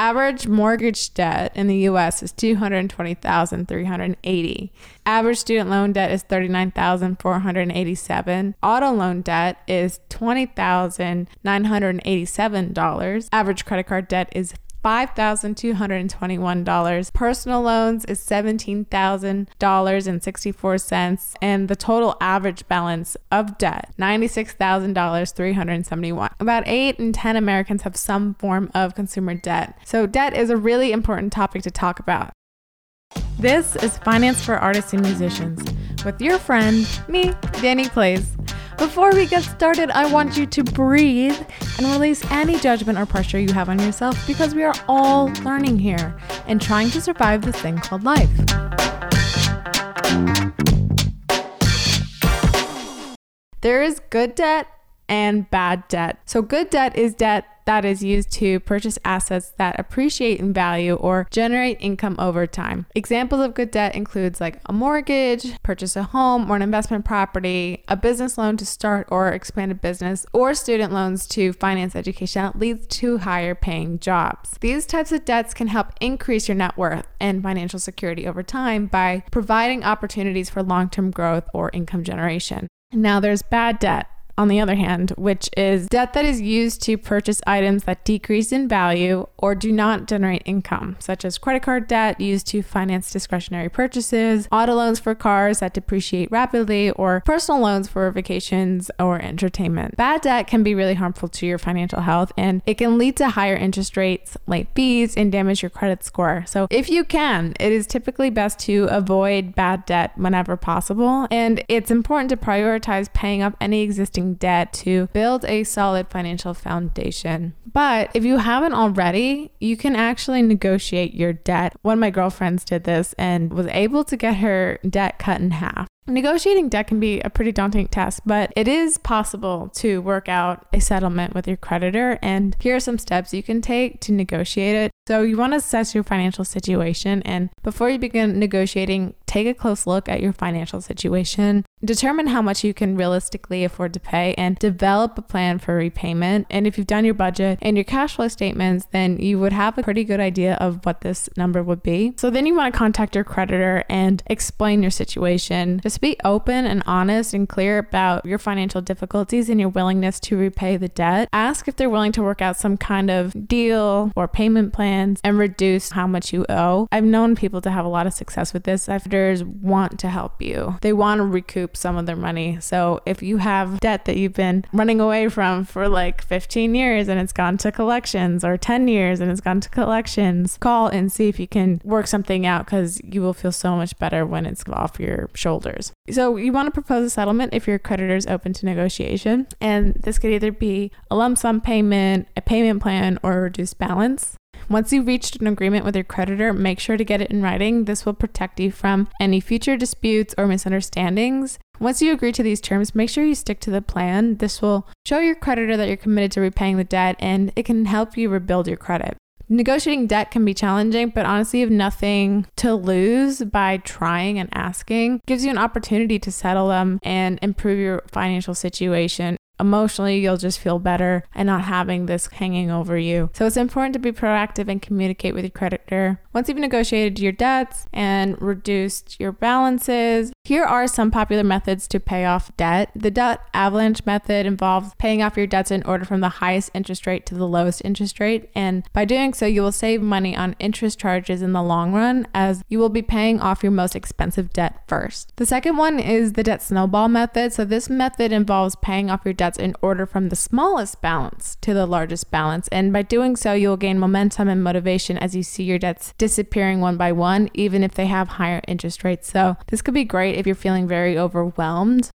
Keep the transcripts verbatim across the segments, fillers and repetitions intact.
Average mortgage debt in the U S is two hundred twenty thousand three hundred eighty dollars. Average student loan debt is thirty-nine thousand four hundred eighty-seven dollars. Auto loan debt is twenty thousand nine hundred eighty-seven dollars. Average credit card debt is five thousand two hundred twenty-one dollars. Personal loans is seventeen thousand dollars and sixty-four cents. And the total average balance of debt, ninety-six thousand three hundred seventy-one dollars. About eight in ten Americans have some form of consumer debt. So debt is a really important topic to talk about. This is Finance for Artists and Musicians with your friend, me, Danny Place. Before we get started, I want you to breathe and release any judgment or pressure you have on yourself, because we are all learning here and trying to survive this thing called life. There is good debt and bad debt. So good debt is debt that is used to purchase assets that appreciate in value or generate income over time. Examples of good debt includes like a mortgage, purchase a home or an investment property, a business loan to start or expand a business, or student loans to finance education that leads to higher paying jobs. These types of debts can help increase your net worth and financial security over time by providing opportunities for long-term growth or income generation. Now there's bad debt, on the other hand, which is debt that is used to purchase items that decrease in value or do not generate income, such as credit card debt used to finance discretionary purchases, auto loans for cars that depreciate rapidly, or personal loans for vacations or entertainment. Bad debt can be really harmful to your financial health, and it can lead to higher interest rates, late fees, and damage your credit score. So if you can, it is typically best to avoid bad debt whenever possible, and it's important to prioritize paying up any existing debt to build a solid financial foundation. But if you haven't already, you can actually negotiate your debt. One of my girlfriends did this and was able to get her debt cut in half. Negotiating debt can be a pretty daunting task, but it is possible to work out a settlement with your creditor, and here are some steps you can take to negotiate it. So you want to assess your financial situation, and before you begin negotiating, take a close look at your financial situation, determine how much you can realistically afford to pay, and develop a plan for repayment. And if you've done your budget and your cash flow statements, then you would have a pretty good idea of what this number would be. So then you want to contact your creditor and explain your situation. Just be open and honest and clear about your financial difficulties and your willingness to repay the debt. Ask if they're willing to work out some kind of deal or payment plans and reduce how much you owe. I've known people to have a lot of success with this. Creditors want to help you. They want to recoup some of their money. So if you have debt that you've been running away from for like fifteen years and it's gone to collections, or ten years and it's gone to collections, call and see if you can work something out, because you will feel so much better when it's off your shoulders. So you want to propose a settlement if your creditor is open to negotiation. And this could either be a lump sum payment, a payment plan, or a reduced balance. Once you've reached an agreement with your creditor, make sure to get it in writing. This will protect you from any future disputes or misunderstandings. Once you agree to these terms, make sure you stick to the plan. This will show your creditor that you're committed to repaying the debt, and it can help you rebuild your credit. Negotiating debt can be challenging, but honestly, you have nothing to lose by trying and asking. It gives you an opportunity to settle them and improve your financial situation. Emotionally, you'll just feel better and not having this hanging over you. So it's important to be proactive and communicate with your creditor. Once you've negotiated your debts and reduced your balances, here are some popular methods to pay off debt. The debt avalanche method involves paying off your debts in order from the highest interest rate to the lowest interest rate. And by doing so, you will save money on interest charges in the long run, as you will be paying off your most expensive debt first. The second one is the debt snowball method. So this method involves paying off your debt in order from the smallest balance to the largest balance, and by doing so you'll gain momentum and motivation as you see your debts disappearing one by one, even if they have higher interest rates. So this could be great if you're feeling very overwhelmed.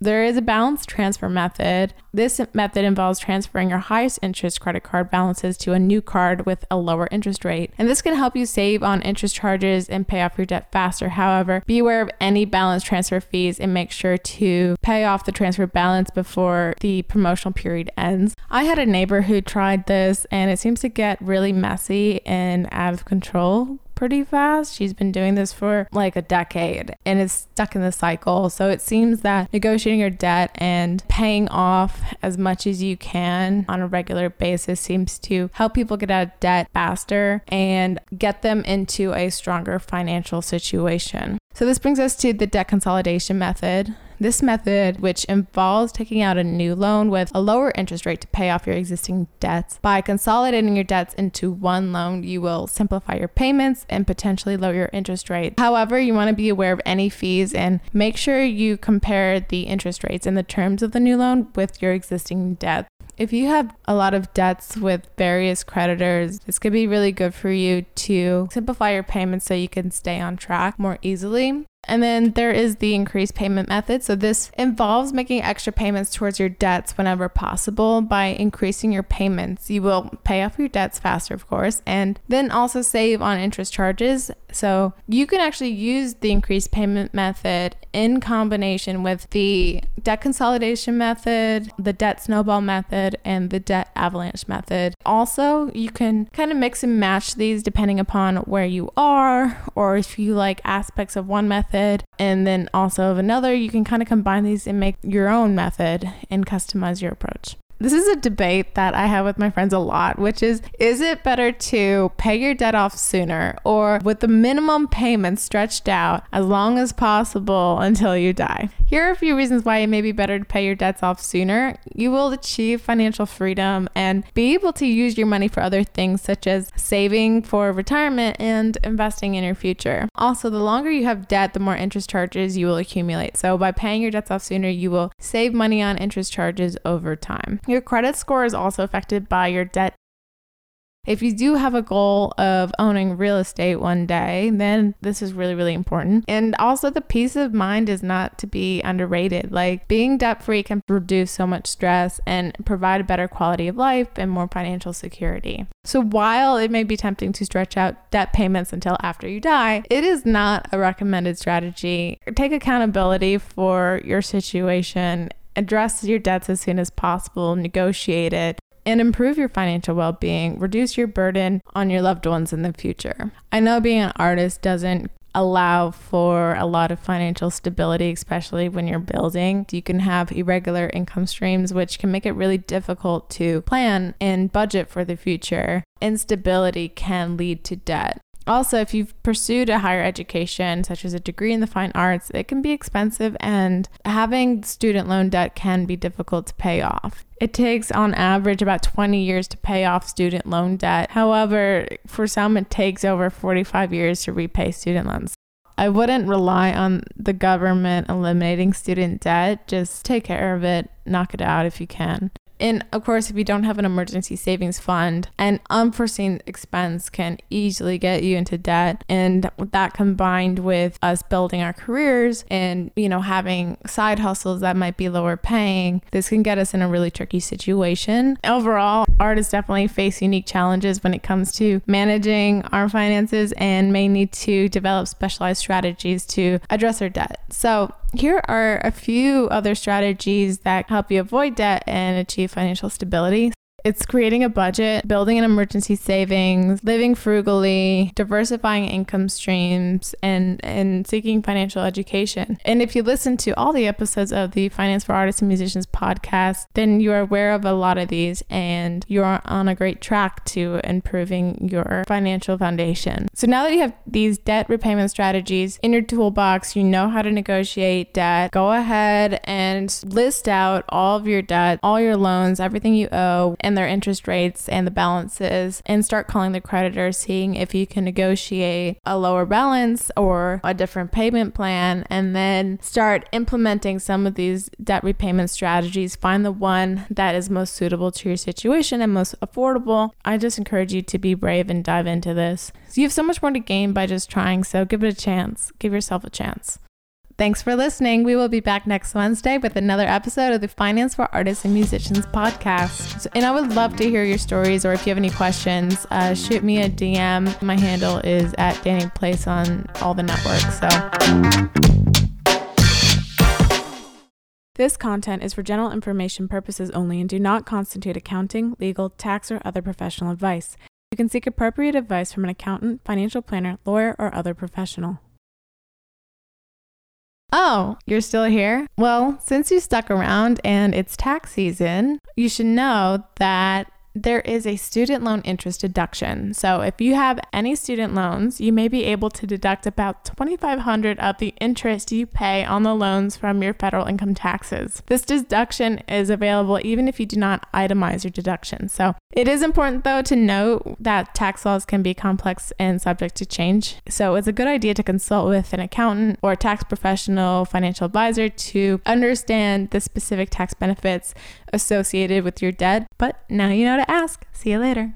There is a balance transfer method. This method involves transferring your highest interest credit card balances to a new card with a lower interest rate. And this can help you save on interest charges and pay off your debt faster. However, be aware of any balance transfer fees and make sure to pay off the transfer balance before the promotional period ends. I had a neighbor who tried this, and it seems to get really messy and out of control pretty fast. She's been doing this for like a decade and is stuck in the cycle. So it seems that negotiating your debt and paying off as much as you can on a regular basis seems to help people get out of debt faster and get them into a stronger financial situation. So this brings us to the debt consolidation method. This method, which involves taking out a new loan with a lower interest rate to pay off your existing debts. By consolidating your debts into one loan, you will simplify your payments and potentially lower your interest rate. However, you want to be aware of any fees and make sure you compare the interest rates and the terms of the new loan with your existing debt. If you have a lot of debts with various creditors, this could be really good for you to simplify your payments so you can stay on track more easily. And then there is the increased payment method. So this involves making extra payments towards your debts whenever possible by increasing your payments. You will pay off your debts faster, of course, and then also save on interest charges. So you can actually use the increased payment method in combination with the debt consolidation method, the debt snowball method, and the debt avalanche method. Also, you can kind of mix and match these depending upon where you are, or if you like aspects of one method and then also of another, you can kind of combine these and make your own method and customize your approach. This is a debate that I have with my friends a lot, which is, is it better to pay your debt off sooner or with the minimum payment stretched out as long as possible until you die? Here are a few reasons why it may be better to pay your debts off sooner. You will achieve financial freedom and be able to use your money for other things such as saving for retirement and investing in your future. Also, the longer you have debt, the more interest charges you will accumulate. So by paying your debts off sooner, you will save money on interest charges over time. Your credit score is also affected by your debt. If you do have a goal of owning real estate one day, then this is really, really important. And also the peace of mind is not to be underrated. Like being debt-free can reduce so much stress and provide a better quality of life and more financial security. So while it may be tempting to stretch out debt payments until after you die, it is not a recommended strategy. Take accountability for your situation. Address your debts as soon as possible, negotiate it, and improve your financial well-being. Reduce your burden on your loved ones in the future. I know being an artist doesn't allow for a lot of financial stability, especially when you're building. You can have irregular income streams, which can make it really difficult to plan and budget for the future. Instability can lead to debt. Also, if you've pursued a higher education, such as a degree in the fine arts, it can be expensive and having student loan debt can be difficult to pay off. It takes on average about twenty years to pay off student loan debt. However, for some, it takes over forty-five years to repay student loans. I wouldn't rely on the government eliminating student debt. Just take care of it, knock it out if you can. And of course, if you don't have an emergency savings fund, an unforeseen expense can easily get you into debt. And that combined with us building our careers and, you know, having side hustles that might be lower paying, this can get us in a really tricky situation. Overall, artists definitely face unique challenges when it comes to managing our finances and may need to develop specialized strategies to address our debt. So here are a few other strategies that help you avoid debt and achieve financial stability. It's creating a budget, building an emergency savings, living frugally, diversifying income streams, and, and seeking financial education. And if you listen to all the episodes of the Finance for Artists and Musicians podcast, then you are aware of a lot of these and you're on a great track to improving your financial foundation. So now that you have these debt repayment strategies in your toolbox, you know how to negotiate debt, go ahead and list out all of your debt, all your loans, everything you owe, and their interest rates and the balances, and start calling the creditor, seeing if you can negotiate a lower balance or a different payment plan, and then start implementing some of these debt repayment strategies. Find the one that is most suitable to your situation and most affordable. I just encourage you to be brave and dive into this. So you have so much more to gain by just trying, so give it a chance. Give yourself a chance. Thanks for listening. We will be back next Wednesday with another episode of the Finance for Artists and Musicians podcast. So, and I would love to hear your stories, or if you have any questions, uh, shoot me a D M. My handle is at Danny Place on all the networks. So this content is for general information purposes only and do not constitute accounting, legal, tax, or other professional advice. You can seek appropriate advice from an accountant, financial planner, lawyer, or other professional. Oh, you're still here? Well, since you stuck around and it's tax season, you should know that there is a student loan interest deduction. So if you have any student loans, you may be able to deduct about twenty-five hundred dollars of the interest you pay on the loans from your federal income taxes. This deduction is available even if you do not itemize your deduction. So it is important though to note that tax laws can be complex and subject to change. So it's a good idea to consult with an accountant or a tax professional, financial advisor to understand the specific tax benefits associated with your debt. But now you know to ask. See you later.